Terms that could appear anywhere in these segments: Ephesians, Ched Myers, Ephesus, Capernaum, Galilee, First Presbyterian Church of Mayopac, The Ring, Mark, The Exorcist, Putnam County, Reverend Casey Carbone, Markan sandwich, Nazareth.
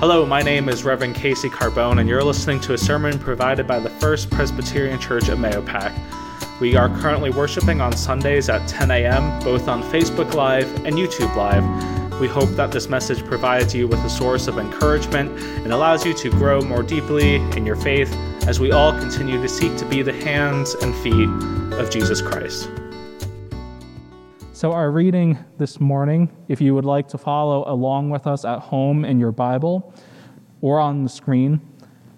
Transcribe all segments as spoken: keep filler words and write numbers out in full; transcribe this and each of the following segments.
Hello, my name is Reverend Casey Carbone, and you're listening to a sermon provided by the First Presbyterian Church of Mayopac. We are currently worshiping on Sundays at ten a.m., both on Facebook Live and YouTube Live. We hope that this message provides you with a source of encouragement and allows you to grow more deeply in your faith as we all continue to seek to be the hands and feet of Jesus Christ. So our reading this morning, if you would like to follow along with us at home in your Bible or on the screen,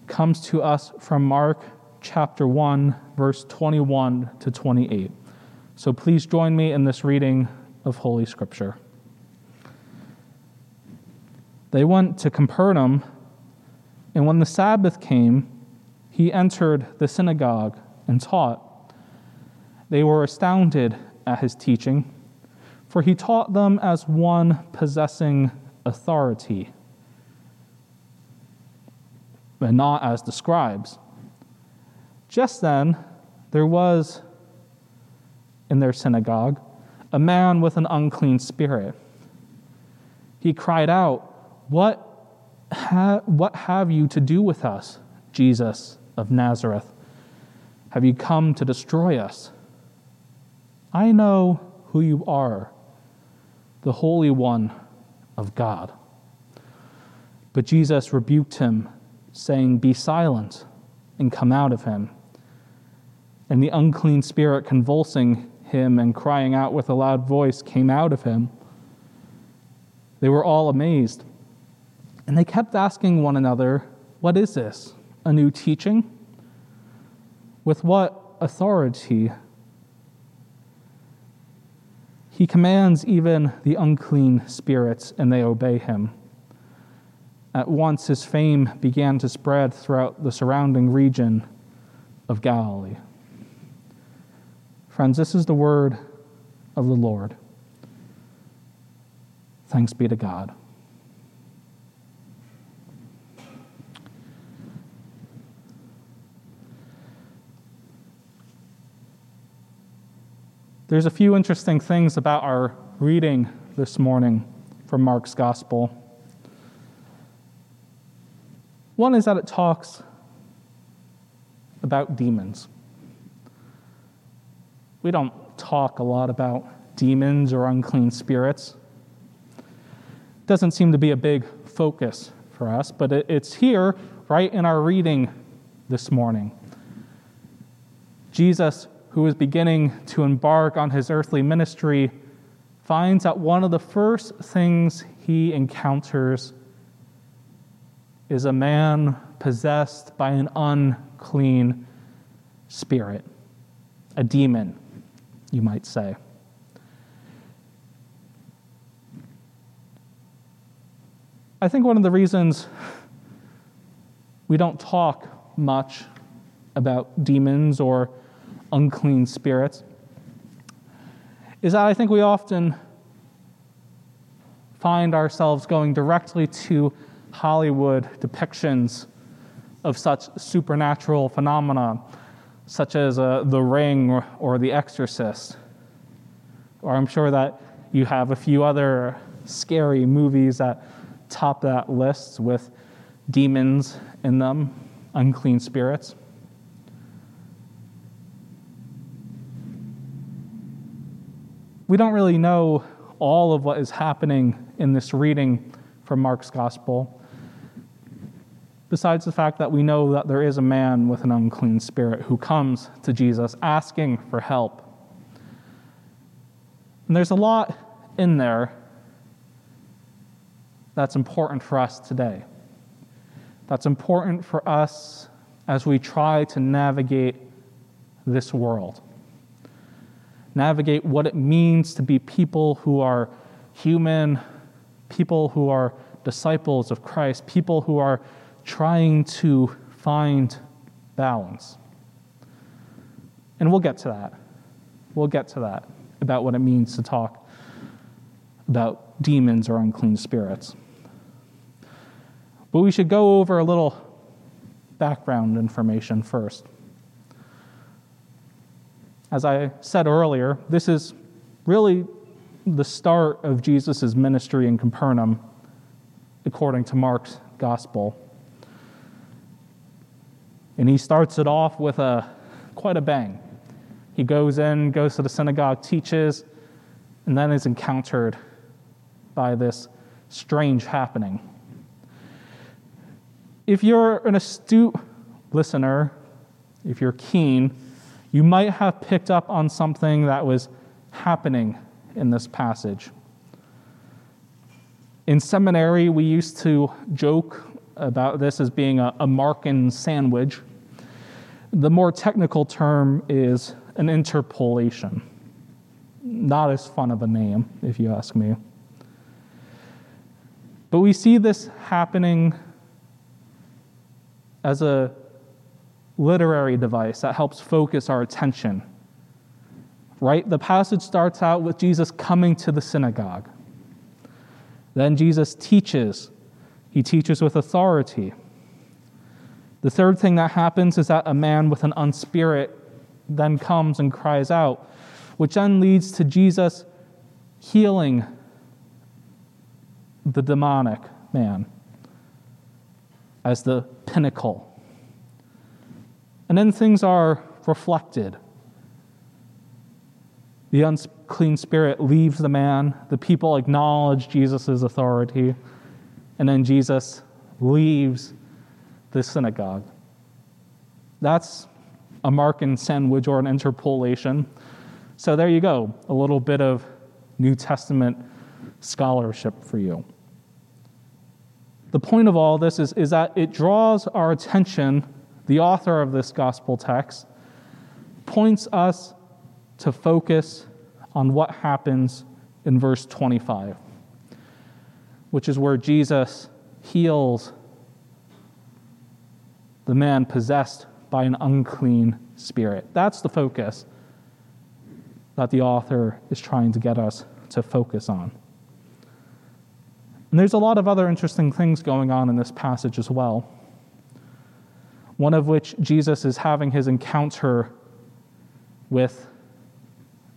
comes to us from Mark chapter one, verse twenty-one to twenty-eight. So please join me in this reading of Holy Scripture. They went to Capernaum, and when the Sabbath came, he entered the synagogue and taught. They were astounded at his teaching, for he taught them as one possessing authority, and not as the scribes. Just then, there was in their synagogue a man with an unclean spirit. He cried out, "What, ha- what have you to do with us, Jesus of Nazareth? Have you come to destroy us? I know who you are, the Holy One of God." But Jesus rebuked him, saying, "Be silent, and come out of him." And the unclean spirit, convulsing him and crying out with a loud voice, came out of him. They were all amazed, and they kept asking one another, "What is this? A new teaching? With what authority? He commands even the unclean spirits, and they obey him." At once his fame began to spread throughout the surrounding region of Galilee. Friends, this is the word of the Lord. Thanks be to God. There's a few interesting things about our reading this morning from Mark's Gospel. One is that it talks about demons. We don't talk a lot about demons or unclean spirits. It doesn't seem to be a big focus for us, but it's here right in our reading this morning. Jesus, who is beginning to embark on his earthly ministry, finds that one of the first things he encounters is a man possessed by an unclean spirit, a demon, you might say. I think one of the reasons we don't talk much about demons or unclean spirits is that I think we often find ourselves going directly to Hollywood depictions of such supernatural phenomena, such as uh, The Ring or, or The Exorcist. Or I'm sure that you have a few other scary movies that top that list with demons in them, unclean spirits. We don't really know all of what is happening in this reading from Mark's Gospel, besides the fact that we know that there is a man with an unclean spirit who comes to Jesus asking for help. And there's a lot in there that's important for us today, that's important for us as we try to navigate this world. Navigate what it means to be people who are human, people who are disciples of Christ, people who are trying to find balance. And we'll get to that. We'll get to that about what it means to talk about demons or unclean spirits. But we should go over a little background information first. As I said earlier, this is really the start of Jesus' ministry in Capernaum, according to Mark's gospel. And he starts it off with a quite a bang. He goes in, goes to the synagogue, teaches, and then is encountered by this strange happening. If you're an astute listener, if you're keen, you might have picked up on something that was happening in this passage. In seminary, we used to joke about this as being a, a Markan sandwich. The more technical term is an interpolation. Not as fun of a name, if you ask me. But we see this happening as a literary device that helps focus our attention. Right? The passage starts out with Jesus coming to the synagogue. Then Jesus teaches. He teaches with authority. The third thing that happens is that a man with an unspirit then comes and cries out, which then leads to Jesus healing the demonic man as the pinnacle. And then things are reflected. The unclean spirit leaves the man. The people acknowledge Jesus' authority. And then Jesus leaves the synagogue. That's a Markan sandwich or an interpolation. So there you go, a little bit of New Testament scholarship for you. The point of all this is, is that it draws our attention, the author of this gospel text, points us to focus on what happens in verse twenty-five, which is where Jesus heals the man possessed by an unclean spirit. That's the focus that the author is trying to get us to focus on. And there's a lot of other interesting things going on in this passage as well. One of which Jesus is having his encounter with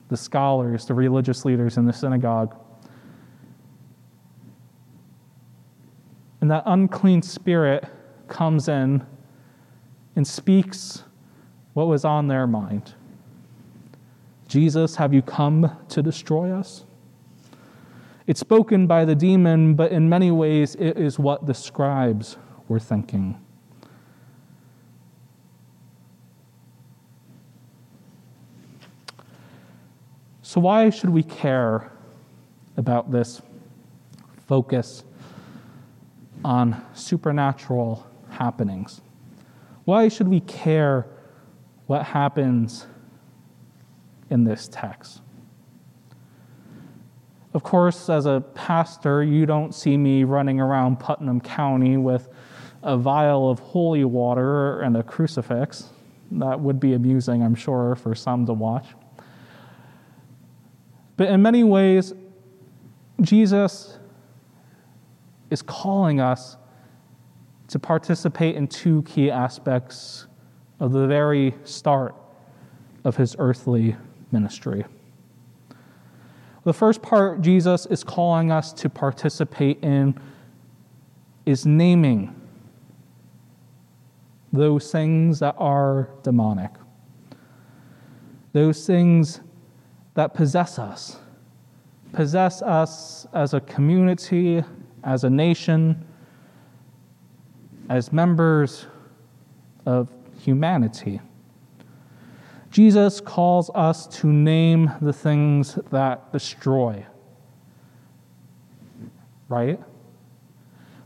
the scholars, the religious leaders in the synagogue. And that unclean spirit comes in and speaks what was on their mind. Jesus, have you come to destroy us? It's spoken by the demon, but in many ways it is what the scribes were thinking. So why should we care about this focus on supernatural happenings? Why should we care what happens in this text? Of course, as a pastor, you don't see me running around Putnam County with a vial of holy water and a crucifix. That would be amusing, I'm sure, for some to watch. But in many ways, Jesus is calling us to participate in two key aspects of the very start of his earthly ministry. The first part Jesus is calling us to participate in is naming those things that are demonic, those things that possess us, possess us as a community, as a nation, as members of humanity. Jesus calls us to name the things that destroy, right?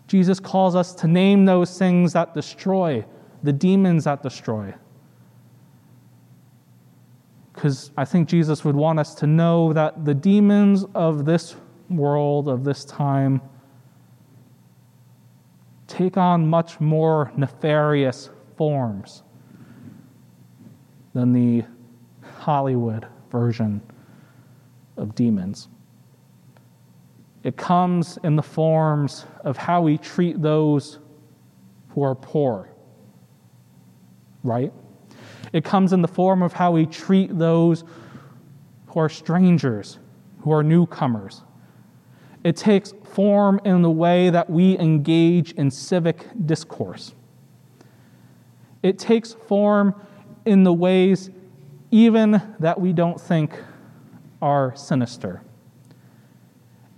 Jesus calls us to name those things that destroy, the demons that destroy. Because I think Jesus would want us to know that the demons of this world, of this time, take on much more nefarious forms than the Hollywood version of demons. It comes in the forms of how we treat those who are poor, right? It comes in the form of how we treat those who are strangers, who are newcomers. It takes form in the way that we engage in civic discourse. It takes form in the ways even that we don't think are sinister.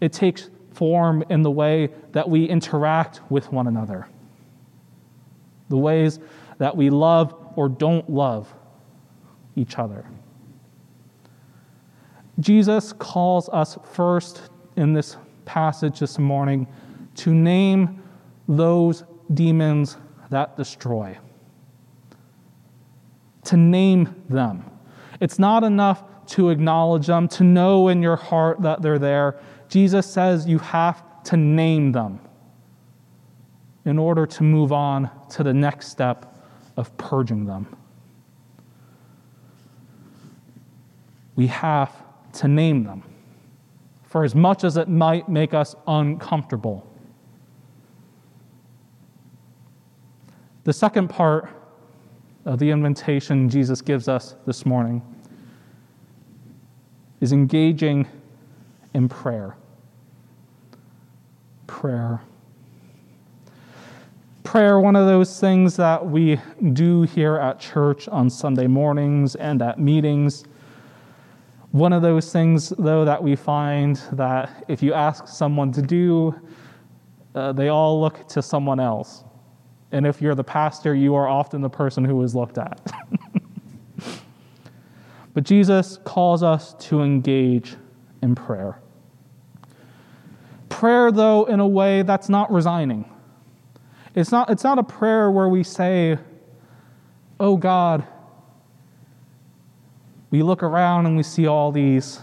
It takes form in the way that we interact with one another, the ways that we love or don't love each other. Jesus calls us first in this passage this morning to name those demons that destroy, to name them. It's not enough to acknowledge them, to know in your heart that they're there. Jesus says you have to name them in order to move on to the next step of purging them. We have to name them, for as much as it might make us uncomfortable. The second part of the invitation Jesus gives us this morning is engaging in prayer. Prayer. Prayer, one of those things that we do here at church on Sunday mornings and at meetings. One of those things, though, that we find that if you ask someone to do, uh, they all look to someone else. And if you're the pastor, you are often the person who is looked at. But Jesus calls us to engage in prayer. Prayer, though, in a way that's not resigning. It's not, it's not a prayer where we say, "Oh God," we look around and we see all these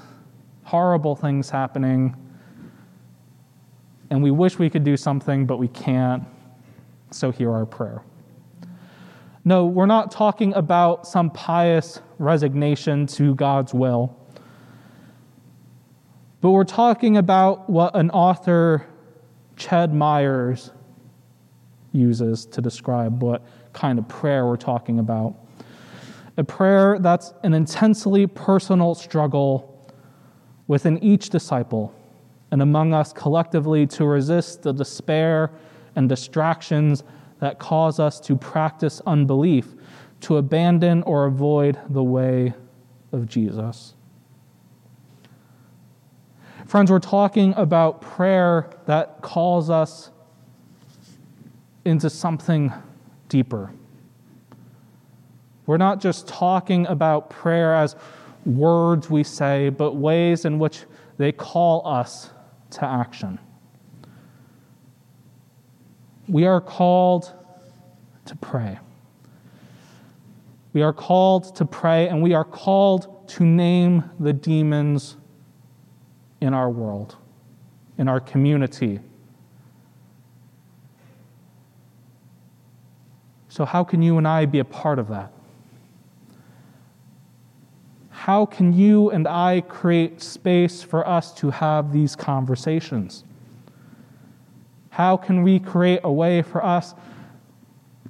horrible things happening, and we wish we could do something, but we can't, so hear our prayer. No, we're not talking about some pious resignation to God's will, but we're talking about what an author, Ched Myers, uses to describe what kind of prayer we're talking about. A prayer that's an intensely personal struggle within each disciple and among us collectively to resist the despair and distractions that cause us to practice unbelief, to abandon or avoid the way of Jesus. Friends, we're talking about prayer that calls us into something deeper. We're not just talking about prayer as words we say, but ways in which they call us to action. We are called to pray. We are called to pray, and we are called to name the demons in our world, in our community. So how can you and I be a part of that? How can you and I create space for us to have these conversations? How can we create a way for us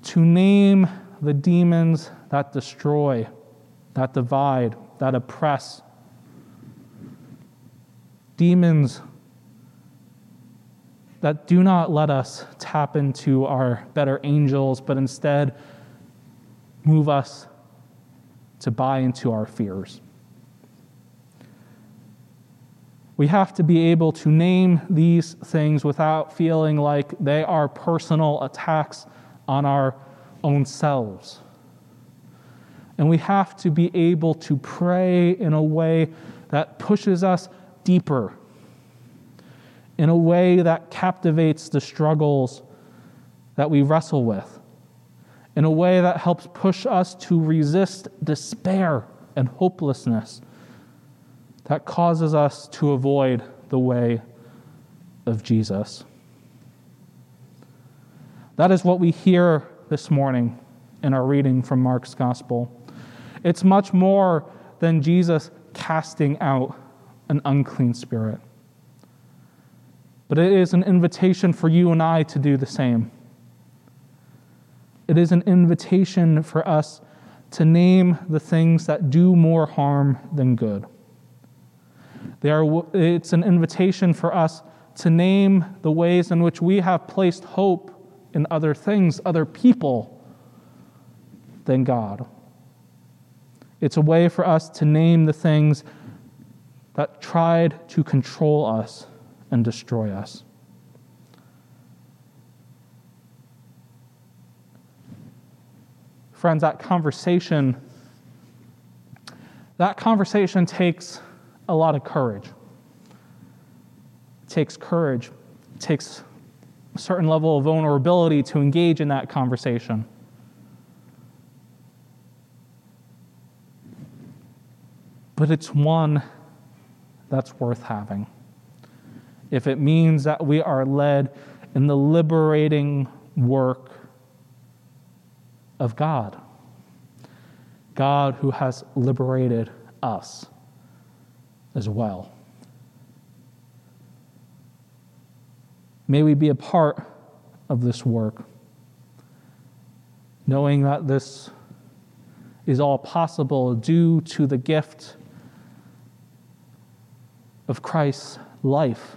to name the demons that destroy, that divide, that oppress? Demons that do not let us tap into our better angels, but instead move us to buy into our fears. We have to be able to name these things without feeling like they are personal attacks on our own selves. And we have to be able to pray in a way that pushes us deeper, in a way that captivates the struggles that we wrestle with, in a way that helps push us to resist despair and hopelessness that causes us to avoid the way of Jesus. That is what we hear this morning in our reading from Mark's Gospel. It's much more than Jesus casting out an unclean spirit, but it is an invitation for you and I to do the same. It is an invitation for us to name the things that do more harm than good. They are, it's an invitation for us to name the ways in which we have placed hope in other things, other people than God. It's a way for us to name the things that tried to control us and destroy us. Friends, that conversation, that conversation takes a lot of courage. It takes courage. It takes a certain level of vulnerability to engage in that conversation. But it's one that's worth having, if it means that we are led in the liberating work of God, God who has liberated us as well. May we be a part of this work, knowing that this is all possible due to the gift of Christ's life